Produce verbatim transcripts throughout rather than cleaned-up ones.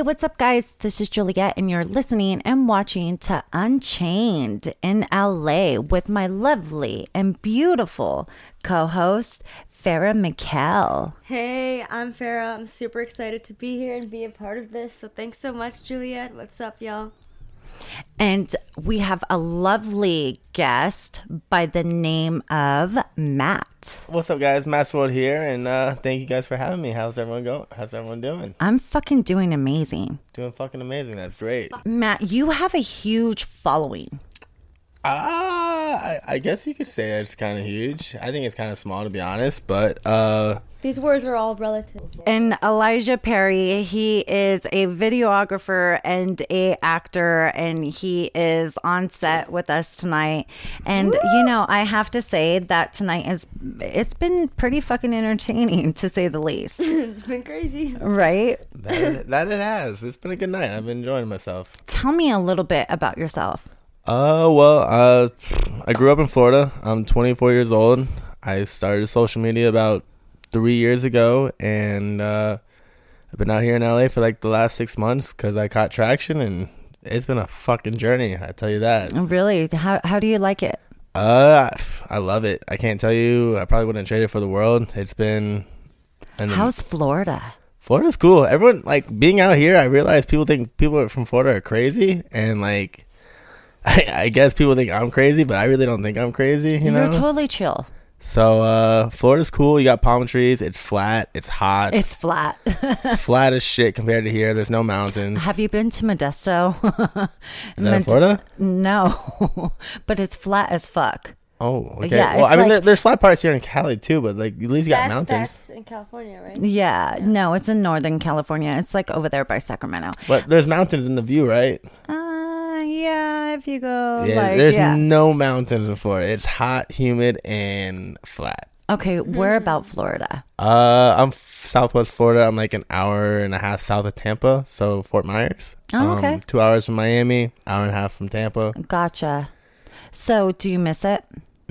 Hey, what's up, guys? This is Juliet, and you're listening and watching to Unchained in L A with my lovely and beautiful co-host, Farah McKell. Hey, I'm Farah. I'm super excited to be here and be a part of this. So thanks so much, Juliet. What's up, y'all? And we have a lovely guest by the name of Matt. What's up, guys? Matt's World here, and uh, thank you guys for having me. How's everyone going? How's everyone doing? I'm fucking doing amazing. Doing fucking amazing. That's great. Matt, you have a huge following. Ah, uh, I, I guess you could say it's kind of huge. I think it's kind of small, to be honest, but... uh These words are all relative. And Elijah Perry, he is a videographer and a actor, and he is on set with us tonight. And, Woo! you know, I have to say that tonight is, it's been pretty fucking entertaining, to say the least. It's been crazy. Right? That, that it has. It's been a good night. I've been enjoying myself. Tell me a little bit about yourself. Uh, well, uh, I grew up in Florida. I'm twenty-four years old. I started social media about three years ago, and uh, I've been out here in L A for like the last six months because I caught traction, and it's been a fucking journey, I tell you that. Really? How how do you like it? Uh, I love it. I can't tell you. I probably wouldn't trade it for the world. It's been... And How's Florida? Florida's cool. Everyone, like, being out here, I realize people think people from Florida are crazy, and like, I, I guess people think I'm crazy, but I really don't think I'm crazy, you You're know? You're totally chill. So, uh, Florida's cool. You got palm trees. It's flat. It's hot. It's flat. Flat as shit compared to here. There's no mountains. Have you been to Modesto? Is that in Florida? No. But it's flat as fuck. Oh, okay. Yeah, well, I mean, like, there, there's flat parts here in Cali, too, but, like, at least you got that's, mountains. That's in California, right? Yeah, yeah. No, it's in Northern California. It's, like, over there by Sacramento. But there's mountains in the view, right? Uh, yeah, if you go, yeah, like, There's yeah. no mountains in Florida. It's hot, humid, and flat. Okay, where about Florida? Uh, I'm southwest Florida. I'm, like, an hour and a half south of Tampa, so Fort Myers. Oh, okay. Um, two hours from Miami, hour and a half from Tampa. Gotcha. So, do you miss it?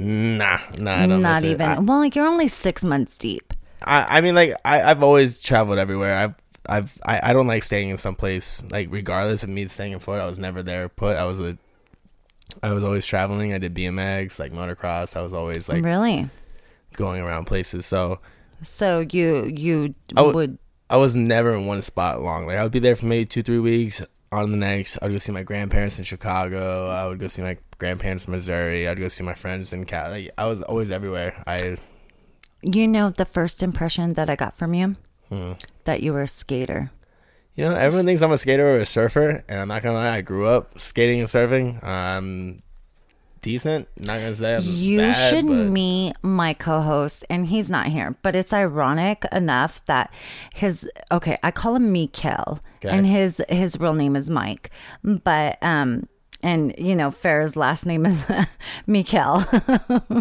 Nah, nah, I don't Not miss even. It. I, well, like, you're only six months deep. I, I mean, like, I, I've always traveled everywhere. I've, I've, I, I don't like staying in some place. Like, regardless of me staying in Florida, I was never there. Put, I was with, I was always traveling. I did B M X, like motocross. I was always like really going around places. So, so you, you I w- would. I was never in one spot long. Like, I would be there for maybe two, three weeks. On the next, I would go see my grandparents in Chicago. I would go see my grandparents in Missouri. I'd go see my friends in Cali. I was always everywhere. I, you know, the first impression that I got from you, hmm. that you were a skater. You know, everyone thinks I'm a skater or a surfer, and I'm not gonna lie. I grew up skating and surfing. Um, decent. Not gonna say I'm you bad, should but... meet my co-host, and he's not here. But it's ironic enough that his okay, I call him Mikkel. Okay. And his, his real name is Mike, but, um, and you know, Farrah's last name is Mikkel.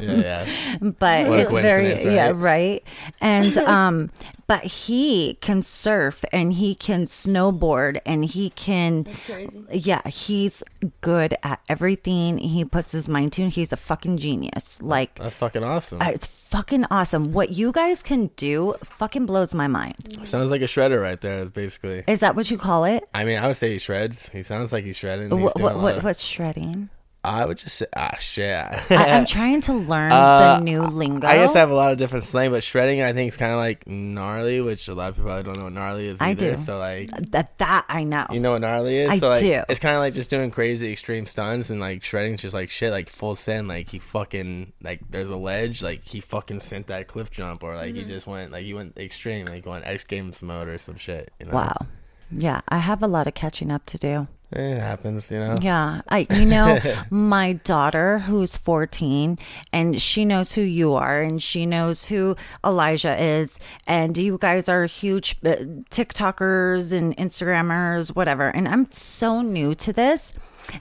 yeah, yeah. But what it's very, right? yeah, right. And, um, but he can surf and he can snowboard and he can, That's crazy. yeah, he's good at everything he puts his mind to. He's a fucking genius. Like, that's fucking awesome. It's fucking awesome. What you guys can do fucking blows my mind. Sounds like a shredder right there, basically. Is that what you call it? I mean, I would say he shreds. He sounds like he's shredding. He's what, what, what, what's shredding? I would just say, ah, shit. I, I'm trying to learn uh, the new lingo. I guess I have a lot of different slang, but shredding, I think, is kind of like gnarly, which a lot of people probably don't know what gnarly is either. I do. So, like, that, that I know. You know what gnarly is? I so, like, do. It's kind of like just doing crazy extreme stunts, and, like, shredding's just like shit, like full send. Like, he fucking, like, there's a ledge, like, he fucking sent that cliff jump, or, like, mm-hmm. he just went, like, he went extreme, like, on X Games mode or some shit. You know? Wow. Yeah, I have a lot of catching up to do. It happens, you know. Yeah, I, you know, my daughter, who's fourteen, and she knows who you are, and she knows who Elijah is, and you guys are huge TikTokers and Instagrammers, whatever. And I'm so new to this,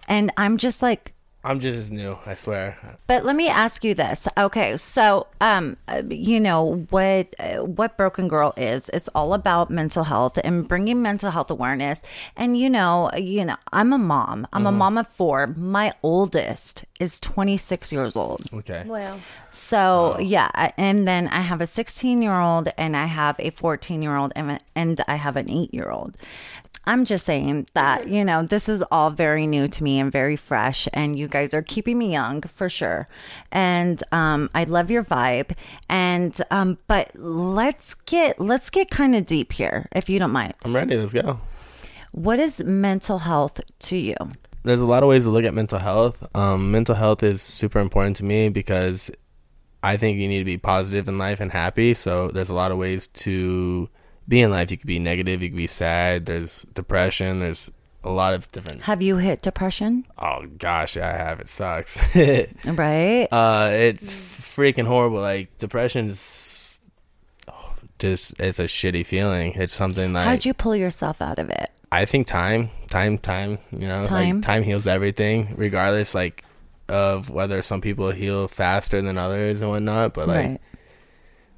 and I'm just like, I'm just as new, I swear. But let me ask you this, okay? So, um, you know what what Broken Girl is? It's all about mental health and bringing mental health awareness. And you know, you know, I'm a mom. I'm mm. a mom of four. My oldest is twenty-six years old. Okay. Wow. So wow. yeah, and then I have a sixteen year old, and I have a fourteen year old, and and I have an eight year old. I'm just saying that, you know, this is all very new to me and very fresh, and you guys are keeping me young for sure. And um, I love your vibe. And um, but let's get let's get kind of deep here, if you don't mind. I'm ready. Let's go. What is mental health to you? There's a lot of ways to look at mental health. Um, mental health is super important to me because I think you need to be positive in life and happy. So there's a lot of ways to be in life. You could be negative, you could be sad, there's depression, there's a lot of different... Have you hit depression? Oh, gosh, yeah, I have. It sucks. Right? Uh, it's freaking horrible. Like, depression is oh, just, it's a shitty feeling. It's something like... How'd you pull yourself out of it? I think time, time, time, you know? Time? Like, time heals everything, regardless, like, of whether some people heal faster than others and whatnot, but, like, right.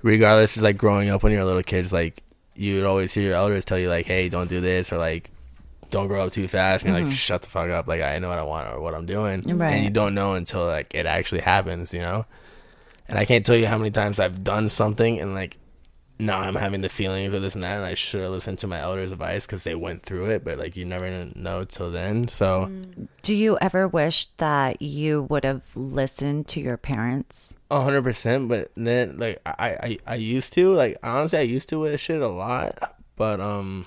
regardless, it's like growing up when you're a little kid, it's like, you'd always hear your elders tell you, like, hey, don't do this, or, like, don't grow up too fast. And you're mm-hmm. like, shut the fuck up. Like, I know what I want or what I'm doing. Right. And you don't know until, like, it actually happens, you know? And I can't tell you how many times I've done something and, like, now I'm having the feelings or this and that, and I should have listened to my elders' advice because they went through it, but, like, you never know till then, so. Do you ever wish that you would have listened to your parents? A hundred percent, but then, like, I, I, I used to, like, honestly, I used to wish it a lot, but, um,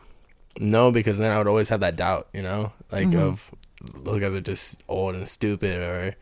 no, because then I would always have that doubt, you know? Like, mm-hmm. of, look, they're just old and stupid, or...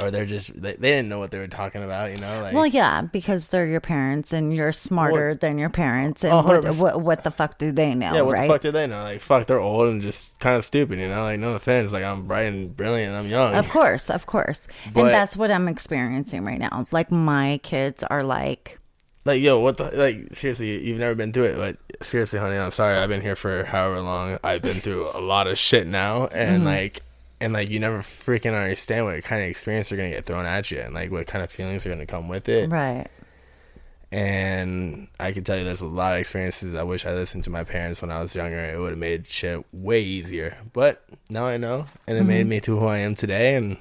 Or they're just, they, they didn't know what they were talking about, you know? Like, well, yeah, because they're your parents and you're smarter what, than your parents. And what, what, what the fuck do they know, yeah, what right? the fuck do they know? Like, fuck, they're old and just kind of stupid, you know? Like, no offense. Like, I'm bright and brilliant. I'm young. Of course, of course. But, and that's what I'm experiencing right now. Like, my kids are like... Like, yo, what the... Like, seriously, you've never been through it. Like, seriously, honey, I'm sorry. I've been here for however long. I've been through a lot of shit now. And, mm-hmm. like... And, like, you never freaking understand what kind of experience you're going to get thrown at you and, like, what kind of feelings are going to come with it. Right. And I can tell you there's a lot of experiences I wish I listened to my parents when I was younger. It would have made shit way easier. But now I know. And it mm-hmm. made me to who I am today. And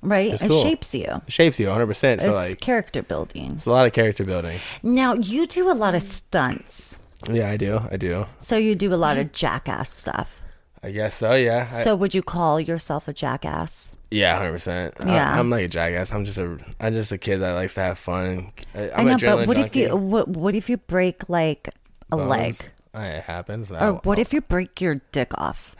right. It's cool. It shapes you. It shapes you one hundred percent. So it's like, character building. It's a lot of character building. Now, you do a lot of stunts. Yeah, I do. I do. So you do a lot of jackass stuff. I guess so, yeah. So I, would you call yourself a jackass? Yeah, one hundred percent. Yeah. I, I'm like a jackass. I'm just a, I'm just a kid that likes to have fun. I, I'm I know, but what junkie. if you what, what if you break, like, a Bones? leg? It happens. Or I'll, what I'll, if you break your dick off?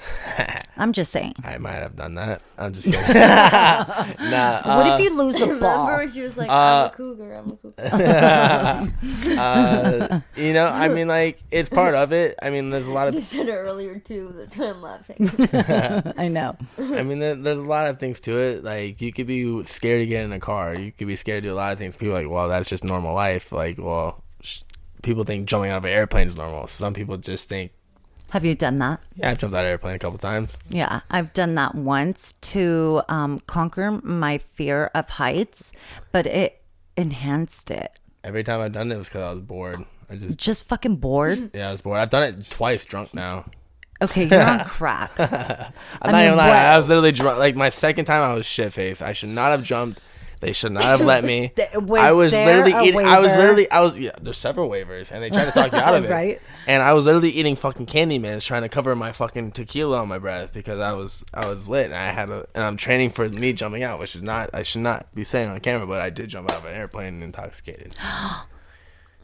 I'm just saying. I might have done that. I'm just kidding. nah, what uh, if you lose a ball? Remember she was like, uh, I'm a cougar, I'm a cougar. uh, you know, I mean, like, it's part of it. I mean, there's a lot of... You said it earlier, too. That's why I'm laughing. I know. I mean, there, there's a lot of things to it. Like, you could be scared to get in a car. You could be scared to do a lot of things. People are like, well, that's just normal life. Like, well... Sh- People think jumping out of an airplane is normal. Some people just think... Have you done that? Yeah, I've jumped out of an airplane a couple times. Yeah, I've done that once to um, conquer my fear of heights, but it enhanced it. Every time I've done it, it was because I was bored. I just Just fucking bored? Yeah, I was bored. I've done it twice drunk now. Okay, you're on crack. I'm I not mean, even lying. What? I was literally drunk. Like, my second time, I was shit-faced. I should not have jumped... They should not have let me. was I was literally eating. Waiver? I was literally. I was. Yeah, there's several waivers, and they tried to talk you out of it. Right. And I was literally eating fucking candy, man, trying to cover my fucking tequila on my breath because I was I was lit, and I had a. And I'm training for me jumping out, which is not. I should not be saying on camera, but I did jump out of an airplane intoxicated. Yeah.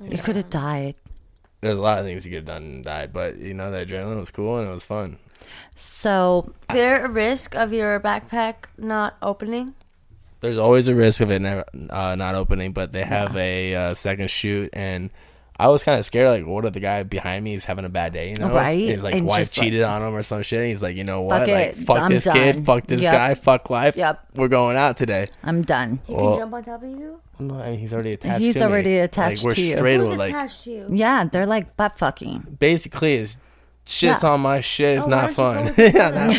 You could have died. There's a lot of things you could have done and died, but you know the adrenaline was cool and it was fun. So is there a risk of your backpack not opening? There's always a risk of it never, uh, not opening, but they have yeah. a uh, second shoot, and I was kind of scared, like, what if the guy behind me is having a bad day, you know? Right. And he's like, and wife cheated like, on him or some shit, and he's like, you know what? Fuck like, fuck I'm this done. kid, fuck this yep. guy, fuck life. Yep. We're going out today. I'm done. He well, can jump on top of you? No, I mean, he's already attached he's to already me. Attached like, to you. He's already attached to you. Like, yeah, they're like butt fucking. Basically, it's... Shit's yeah. on my shit. It's oh, not fun. yeah, not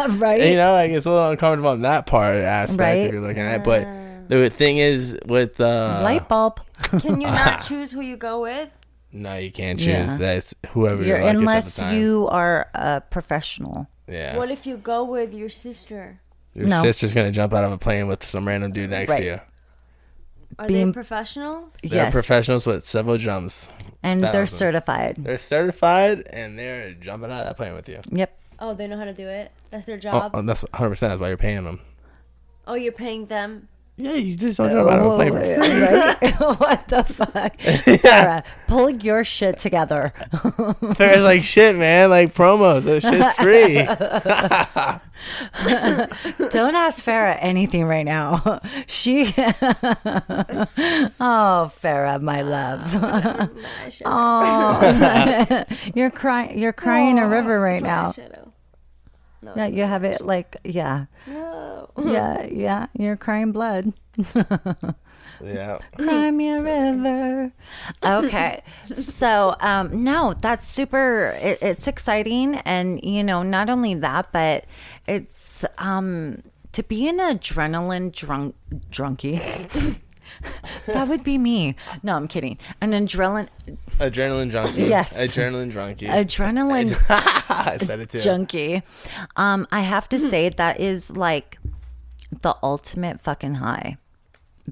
fun. Right? You know, like it's a little uncomfortable on that part aspect right? if you're looking yeah. at it. But the thing is with uh, light bulb. Can you not choose who you go with? No, you can't choose. Yeah. That's whoever you're you like unless at the time. You are a professional. Yeah. What if you go with your sister? Your no. sister's gonna jump out of a plane with some random dude next right. to you. Are being, they professionals? They're yes. professionals with several jumps. And thousands. They're certified. They're certified, and they're jumping out of that plane with you. Yep. Oh, they know how to do it? That's their job? Oh, oh, that's one hundred percent. That's why you're paying them. Oh, you're paying them? Yeah, you just don't jump out of a plane for free. Right? What the fuck? Yeah. Sarah, pull your shit together. Sarah's like, shit, man. Like, promos. That shit's free. Don't ask Farrah anything right now. She... Oh, Farrah, my love. Oh, you're, cry- you're crying oh, a river right now. No, yeah, you have it like, yeah. No. yeah, yeah, you're crying blood. Yeah. Cry me a river. Okay. So, um, no, that's super, it, it's exciting. And, you know, not only that, but it's um, to be an adrenaline drunk, drunkie. That would be me. No, I'm kidding. An adrenaline adrenaline junkie. Yes. Adrenaline junkie. Adrenaline I said it too. Junkie. Um, I have to say that is like the ultimate fucking high.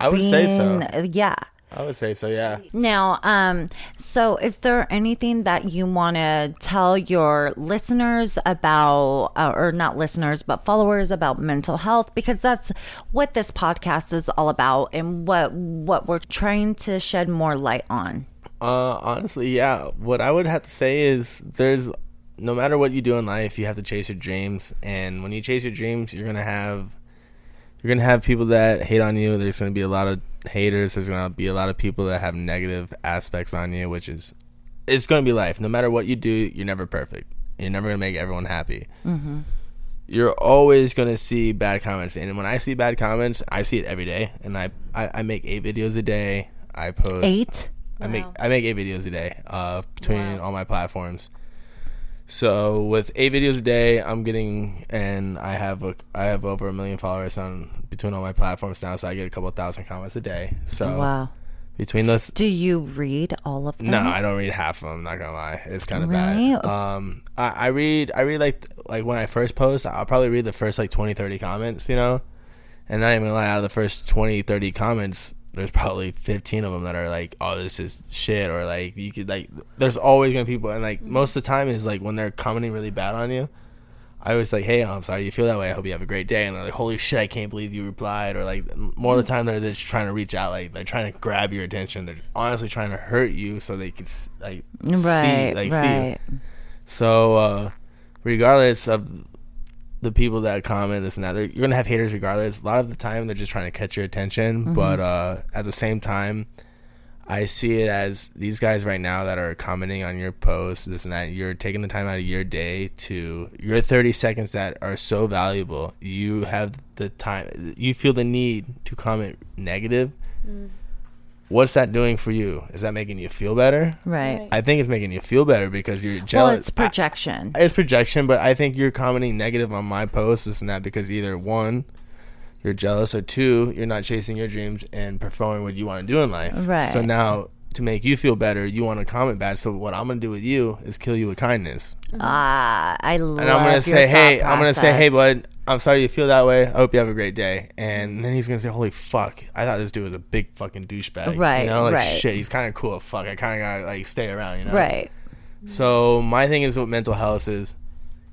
I would Being, say so. Yeah. I would say so, yeah. Now, um, so is there anything that you want to tell your listeners about, uh, or not listeners, but followers about mental health? Because that's what this podcast is all about and what what we're trying to shed more light on. Uh, honestly, yeah. What I would have to say is there's, no matter what you do in life, you have to chase your dreams. And when you chase your dreams, you're going to have... You're going to have people that hate on you. There's going to be a lot of haters. There's going to be a lot of people that have negative aspects on you, which is, it's going to be life. No matter what you do, you're never perfect. You're never going to make everyone happy. Mm-hmm. You're always going to see bad comments. And when I see bad comments, I see it every day. And I, I, I make eight videos a day. I post. Eight? I wow. make I make eight videos a day uh, between wow. all my platforms. So with eight videos a day, I'm getting, and I have a, I have over a million followers on between all my platforms now. So I get a couple thousand comments a day. So wow, between those, do you read all of them? No, I don't read half of them. I'm not gonna lie, it's kind of really? bad. Um, I, I read, I read like like when I first post, I'll probably read the first like twenty, thirty comments, you know, and not even gonna lie, out of the first twenty, thirty comments, there's probably fifteen of them that are like, oh, this is shit, or like, you could like, there's always gonna be people, and like most of the time is like when they're commenting really bad on you, I was like, hey, I'm sorry you feel that way, I hope you have a great day, and they're like, holy shit, I can't believe you replied, or like more of the time they're just trying to reach out, like they're trying to grab your attention, they're honestly trying to hurt you so they can like right, see, like right. see you. So uh, regardless of the people that comment this and that, you're gonna have haters regardless. A lot of the time they're just trying to catch your attention, mm-hmm. but uh at the same time I see it as these guys right now that are commenting on your posts, this and that, you're taking the time out of your day to your thirty seconds that are so valuable. You have the time, you feel the need to comment negative. mm. What's that doing for you? Is that making you feel better? Right. I think it's making you feel better because you're jealous. Well, it's projection. I, it's projection, but I think you're commenting negative on my posts, this and that, because either one, you're jealous, or two, you're not chasing your dreams and performing what you want to do in life. Right. So now, to make you feel better, you want to comment bad. So what I'm gonna do with you is kill you with kindness. Ah, I love. And I'm gonna your say, hey, process. I'm gonna say, hey, bud, I'm sorry you feel that way. I hope you have a great day. And then he's gonna say, holy fuck, I thought this dude was a big fucking douchebag. Right. You know, like right. shit, he's kind of cool. Fuck, I kind of gotta like stay around. You know. Right. So my thing is with mental health is,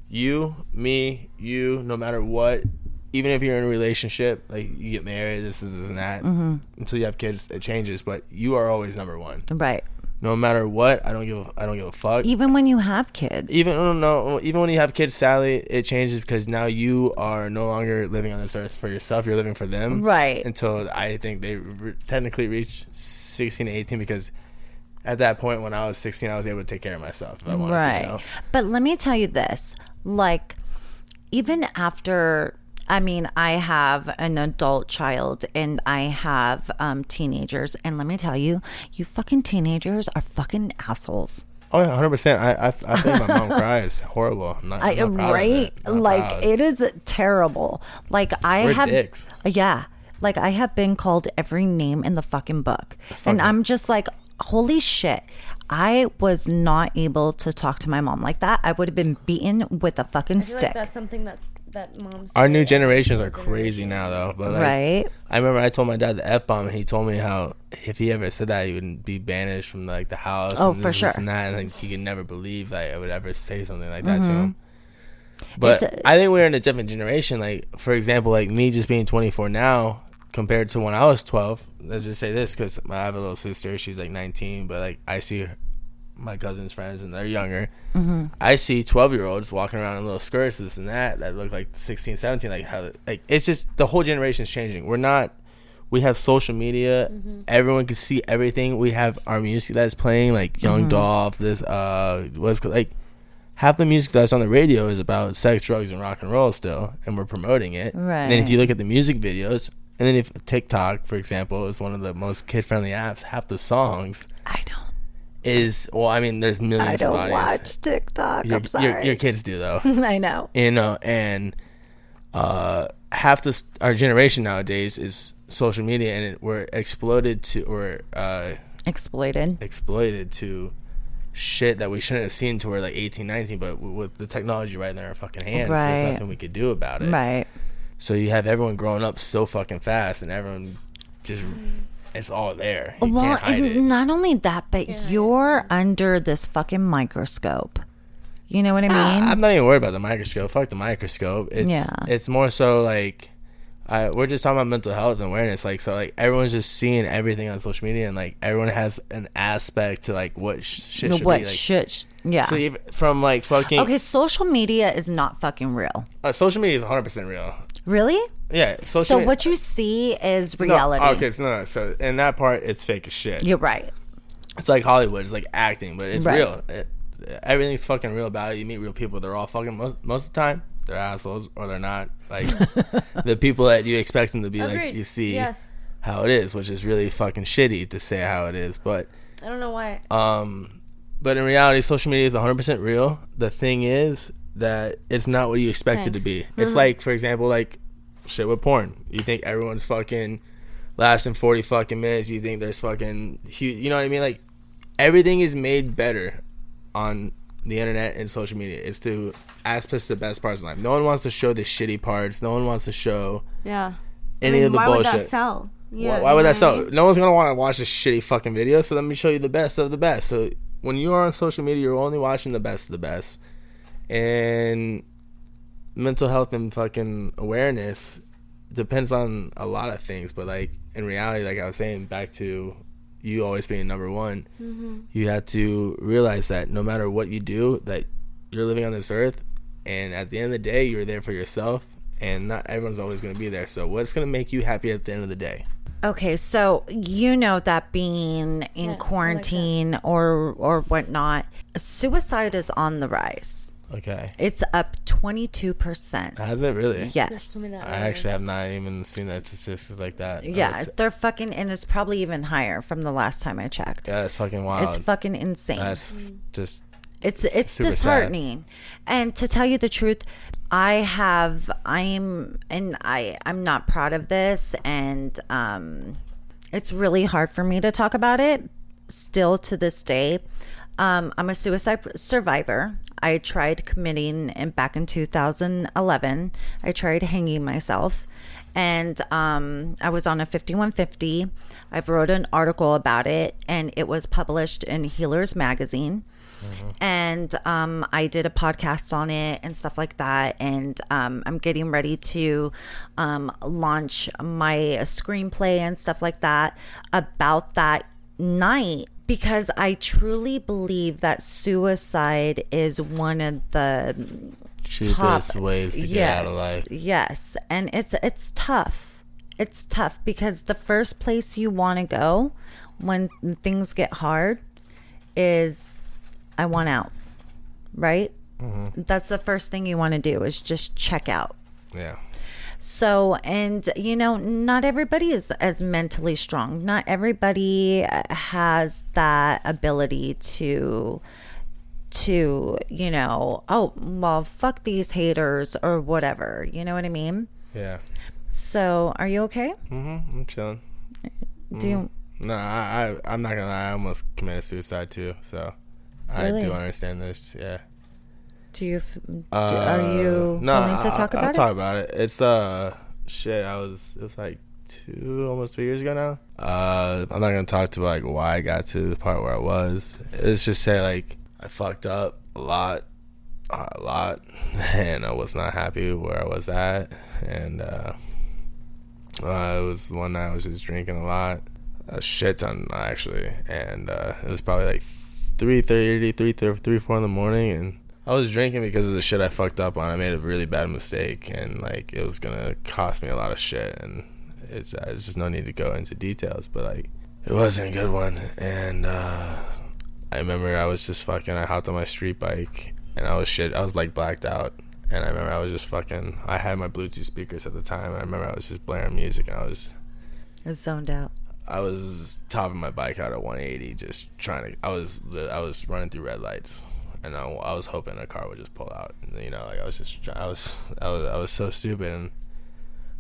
you, me, you, no matter what. Even if you're in a relationship, like you get married, this, this, this and that, mm-hmm. until you have kids, it changes. But you are always number one, right? No matter what, I don't give, a, I don't give a fuck. Even when you have kids, even no, no, even when you have kids, sadly, it changes because now you are no longer living on this earth for yourself; you're living for them, right? Until I think they re- technically reach sixteen to eighteen because. At that point, when I was sixteen, I was able to take care of myself if I wanted right. to, you know? But let me tell you this: like, even after. I mean, I have an adult child and I have um, teenagers. And let me tell you, you fucking teenagers are fucking assholes. Oh, yeah, one hundred percent. I, I, I think my mom cries. Horrible. I'm not, I'm not right? Proud of like, proud. It is terrible. Like, I We're have. Dicks. Yeah. Like, I have been called every name in the fucking book. Fucking and I'm just like, holy shit. I was not able to talk to my mom like that. I would have been beaten with a fucking I feel stick. Like that's something that's. that mom's. Our new generations are crazy now, though. But like, right. I remember I told my dad the F bomb, and he told me how if he ever said that, he would be banished from like the house. Oh, and for this, sure. This and that, and like, he could never believe like I would ever say something like that mm-hmm. to him. But a, I think we're in a different generation. Like, for example, like me just being twenty-four now compared to when I was twelve. Let's just say this, because I have a little sister. She's like nineteen, but like I see her, my cousin's friends, and they're younger. Mm-hmm. I see twelve-year-olds walking around in little skirts, this and that, that look like sixteen, seventeen. Like how, like it's just the whole generation's changing. We're not. We have social media. Mm-hmm. Everyone can see everything. We have our music that's playing, like Young mm-hmm. Dolph. This uh, was like. Half the music that's on the radio is about sex, drugs, and rock and roll still, and we're promoting it. Right. And then if you look at the music videos, and then if TikTok, for example, is one of the most kid-friendly apps, half the songs... I don't... Is... Well, I mean, there's millions of audience. I don't watch TikTok. Your, I'm sorry. Your, your kids do, though. I know. You know, and uh, half the our generation nowadays is social media, and it, we're exploded to... or uh, Exploited. Exploited to... shit that we shouldn't have seen to her like eighteen, nineteen, but with the technology right in our fucking hands, right. There's nothing we could do about it. Right. So you have everyone growing up so fucking fast, and everyone just, it's all there. You well, can't hide and it. Not only that, but yeah. You're under this fucking microscope. You know what I mean? Uh, I'm not even worried about the microscope. Fuck the microscope. It's, yeah. It's more so like, I, we're just talking about mental health and awareness, like so. Like everyone's just seeing everything on social media, and like everyone has an aspect to like what sh- shit should what be. What like, shit? Sh- yeah. So even from like fucking. Okay, social media is not fucking real. Uh, social media is one hundred percent real. Really? Yeah. Social so media- what you see is reality. No, okay, so no, no. So in that part, it's fake as shit. You're right. It's like Hollywood. It's like acting, but it's right. real. It, everything's fucking real about it. You meet real people. They're all fucking most, most of the time. They're assholes or they're not like the people that you expect them to be. Agreed. Like you see yes. how it is, which is really fucking shitty to say how it is, but I don't know why. Um but in reality, social media is one hundred percent real. The thing is that it's not what you expect Thanks. It to be. Mm-hmm. It's like, for example, like shit with porn. You think everyone's fucking lasting forty fucking minutes. You think there's fucking huge, you know what I mean? Like everything is made better on the internet and social media is to access the best parts of life. No one wants to show the shitty parts. No one wants to show yeah any I mean, of the why bullshit. Why would that sell? Yeah, why, why would that sell? No one's gonna want to watch a shitty fucking video. So let me show you the best of the best. So when you are on social media, you're only watching the best of the best. And mental health and fucking awareness depends on a lot of things. But like in reality, like I was saying, back to you always being number one, mm-hmm. you have to realize that no matter what you do, that you're living on this earth, and at the end of the day, you're there for yourself, and not everyone's always going to be there. So what's going to make you happy at the end of the day? Okay, so you know that being in yeah, quarantine like or or whatnot, suicide is on the rise. Okay. It's up twenty-two percent. Has it really? Yes. I actually have not even seen that statistics like that. Yeah, it's, they're fucking, and it's probably even higher from the last time I checked. Yeah, it's fucking wild. It's fucking insane. That's just... It's it's disheartening. Sad. And to tell you the truth, I have, I'm, and I, I'm not proud of this, and um, it's really hard for me to talk about it still to this day. Um, I'm a suicide survivor. I tried committing, and back in two thousand eleven, I tried hanging myself, and um, I was on a fifty-one fifty. I've wrote an article about it, and it was published in Healers Magazine, mm-hmm. and um, I did a podcast on it and stuff like that, and um, I'm getting ready to um, launch my screenplay and stuff like that about that night. Because I truly believe that suicide is one of the cheapest ways to yes, get out of life. Yes, and it's it's tough. It's tough because the first place you want to go when things get hard is, I want out, right? Mm-hmm. That's the first thing you want to do is just check out. Yeah. So, and, you know, not everybody is as mentally strong. Not everybody has that ability to, to, you know, oh, well, fuck these haters or whatever. You know what I mean? Yeah. So, are you okay? Mm-hmm. I'm chilling. Do mm. you? No, I, I, I'm not going to lie. I almost committed suicide, too. So, really? I do understand this. Yeah. Do you? Do, uh, are you nah, willing to talk I, about I'll it? Talk about it. It's uh shit. I was. It was like two, almost three years ago now. Uh, I'm not gonna talk to like why I got to the part where I was. It's just say like I fucked up a lot, a lot, and I was not happy where I was at, and uh, uh it was one night I was just drinking a lot, a shit ton actually, and uh, it was probably like three thirty, three, three, four in the morning, and I was drinking because of the shit I fucked up on. I made a really bad mistake, and like it was gonna cost me a lot of shit, and it's, it's just no need to go into details, but like it wasn't a good one. And uh, I remember I was just fucking, I hopped on my street bike, and I was shit, I was like blacked out, and I remember I was just fucking, I had my Bluetooth speakers at the time, and I remember I was just blaring music, and I was I was zoned out. I was topping my bike out at one eighty, just trying to, I was I was running through red lights, and I, I was hoping a car would just pull out, and, you know, like I was just I was I was I was so stupid, and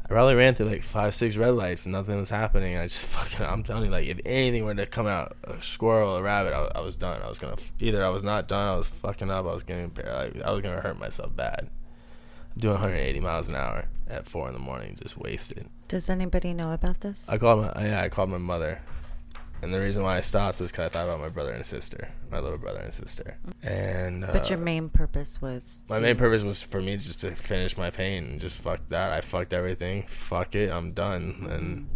I probably ran through like five, six red lights, and nothing was happening. I just fucking, I'm telling you, like, if anything were to come out, a squirrel, a rabbit, I, I was done. I was gonna, either I was not done, I was fucking up, I was getting, like, I was gonna hurt myself bad. I'm doing one hundred eighty miles an hour at four in the morning, just wasted. Does anybody know about this? I called my, yeah, I called my mother. And the reason why I stopped was because I thought about my brother and sister, my little brother and sister. And uh, but your main purpose was my main purpose was for me just to finish my pain and just fuck that. I fucked everything. Fuck it, I'm done. Mm-hmm. And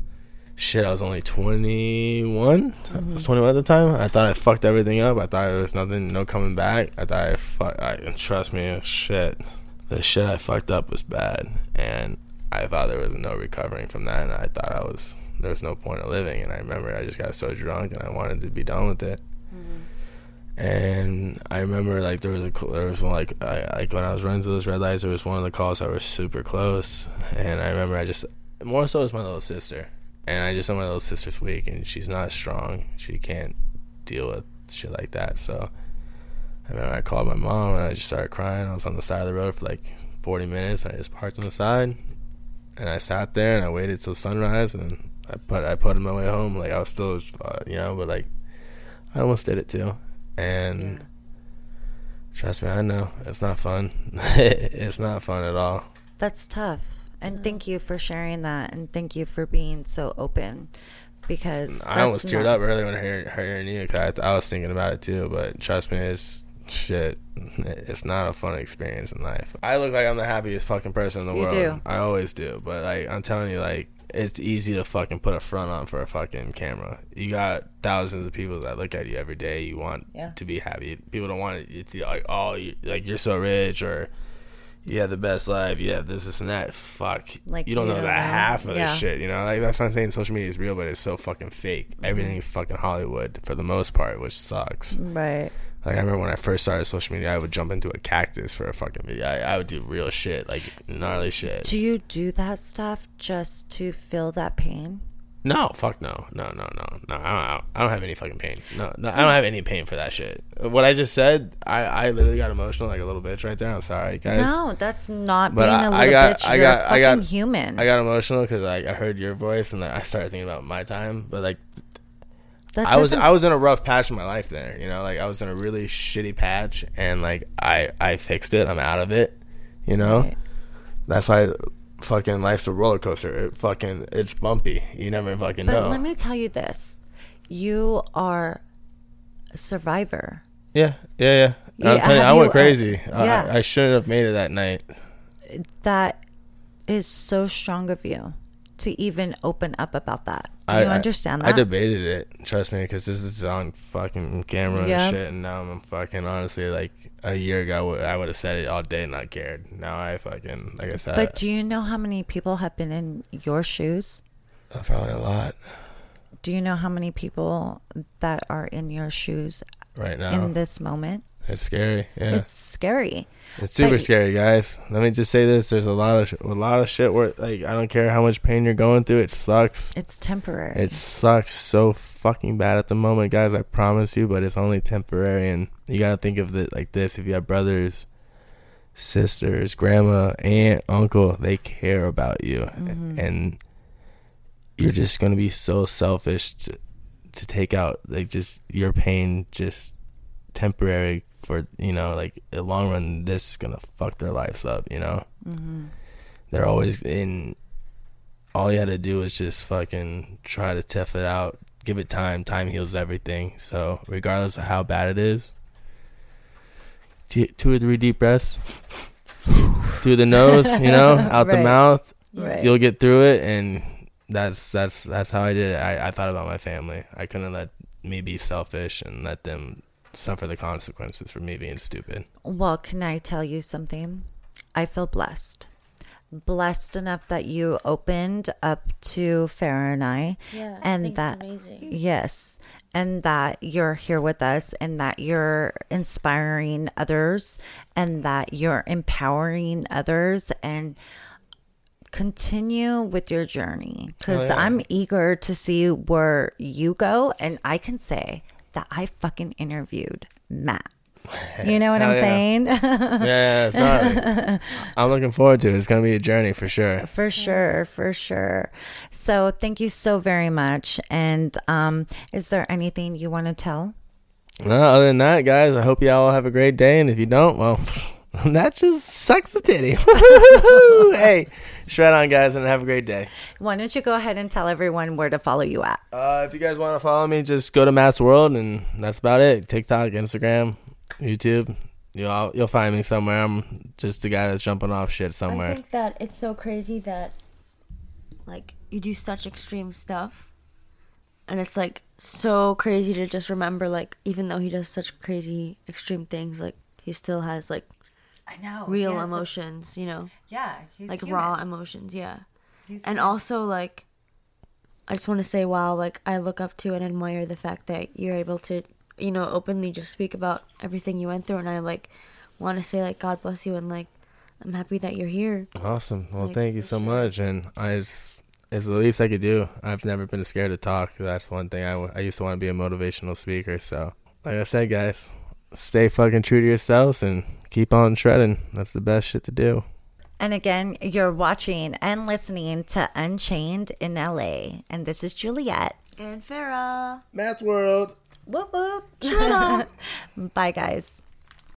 shit, I was only twenty-one. Mm-hmm. I was twenty-one at the time. I thought I fucked everything up. I thought there was nothing, no coming back. I thought I fucked. I, and trust me, shit, the shit I fucked up was bad, and I thought there was no recovering from that, and I thought I was. There was no point of living, and I remember I just got so drunk, and I wanted to be done with it. Mm-hmm. And I remember like there was a there was one like I, like when I was running through those red lights, there was one of the calls that were super close, and I remember I just more so it was my little sister, and I just know my little sister's weak, and she's not strong, she can't deal with shit like that. So I remember I called my mom, and I just started crying. I was on the side of the road for like forty minutes. I just parked on the side, and I sat there, and I waited till sunrise, and I put I put on my way home, like I was still, uh, you know, but like I almost did it too. And yeah. Trust me, I know it's not fun. It's not fun at all. That's tough. And thank you for sharing that, and thank you for being so open. Because I almost teared up earlier when I heard, heard you, because I, I was thinking about it too. But trust me, it's shit. It's not a fun experience in life. I look like I'm the happiest fucking person in the you world. Do. I always do. But like I'm telling you, like. It's easy to fucking put a front on for a fucking camera. You got thousands of people that look at you every day. You want yeah. to be happy. People don't want it to be like, oh, you, like you're so rich, or you have the best life. You have this, this, and that. Fuck. Like, you don't you know, know that half of yeah. this shit, you know? Like, that's not saying social media is real, but it's so fucking fake. Mm-hmm. Everything's fucking Hollywood for the most part, which sucks. Right. Like, I remember when I first started social media, I would jump into a cactus for a fucking video. I, I would do real shit, like gnarly shit. Do you do that stuff just to feel that pain? No, fuck no. No, no, no. No, I don't, I don't have any fucking pain. No, no, I don't have any pain for that shit. What I just said, I, I literally got emotional like a little bitch right there. I'm sorry, guys. No, that's not but being I, a little I got, bitch. I got, You're I got, fucking human. I got emotional because like, I heard your voice, and then I started thinking about my time, but like... I was I was in a rough patch in my life there, you know, like I was in a really shitty patch, and like I, I fixed it, I'm out of it, you know. Right. That's why fucking life's a roller coaster. It fucking it's bumpy. You never fucking but know. But let me tell you this. You are a survivor. Yeah, yeah, yeah. I'm yeah, telling you, I went you, crazy. Uh, yeah. I, I shouldn't have made it that night. That is so strong of you to even open up about that. Do you I, understand that? I debated it, trust me, because this is on fucking camera yep. and shit, and now I'm fucking, honestly, like, a year ago, I would have said it all day and not cared. Now I fucking, like I said. But do you know how many people have been in your shoes? Uh, probably a lot. Do you know how many people that are in your shoes right now? In this moment? It's scary, yeah. It's scary. It's super but, scary, guys. Let me just say this: there's a lot of sh- a lot of shit where, like, I don't care how much pain you're going through, it sucks. It's temporary. It sucks so fucking bad at the moment, guys. I promise you, but it's only temporary, and you gotta think of it like this: if you have brothers, sisters, grandma, aunt, uncle, they care about you, mm-hmm. and you're just gonna be so selfish to, to take out like just your pain, just temporary. for, you know, like, in the long run, this is going to fuck their lives up, you know? Mm-hmm. They're always in. All you had to do is just fucking try to tough it out. Give it time. Time heals everything. So, regardless of how bad it is, t- two or three deep breaths through the nose, you know, out right. the mouth. Right. You'll get through it, and that's that's that's how I did it. I, I thought about my family. I couldn't let me be selfish and let them suffer the consequences for me being stupid. Well, can I tell you something? I feel blessed. Blessed enough that you opened up to Farrah and I. Yeah, I and think that it's amazing. Yes, and that you're here with us, and that you're inspiring others, and that you're empowering others, and continue with your journey, because oh, yeah. I'm eager to see where you go, and I can say that I fucking interviewed Matt. You know what Hell I'm yeah. saying? Yeah, sorry. I'm looking forward to it. It's going to be a journey for sure. For sure, for sure. So thank you so very much. And um, is there anything you want to tell? No, other than that, guys, I hope you all have a great day. And if you don't, well, that just sucks a titty. Hey, shred on, guys, and have a great day. Why don't you go ahead and tell everyone where to follow you at? Uh, if you guys want to follow me, just go to Matt's World, and that's about it. TikTok, Instagram, YouTube, you'll you'll find me somewhere. I'm just the guy that's jumping off shit somewhere. I think that it's so crazy that, like, you do such extreme stuff, and it's like so crazy to just remember, like, even though he does such crazy extreme things, like, he still has, like, I know real emotions, the, you know? Yeah, he's like human. Raw emotions, yeah. He's and human. Also, like, I just want to say, wow, like, I look up to and admire the fact that you're able to, you know, openly just speak about everything you went through, and I, like, want to say, like, God bless you, and, like, I'm happy that you're here. Awesome. Well, like, thank you so much, and I just, it's the least I could do. I've never been scared to talk. That's one thing. I, I used to want to be a motivational speaker, so like I said, guys, stay fucking true to yourselves and keep on shredding. That's the best shit to do. And again, you're watching and listening to Unchained in L A, and this is Juliet. And Farrah. Matt's World. Whoop whoop. Bye, guys.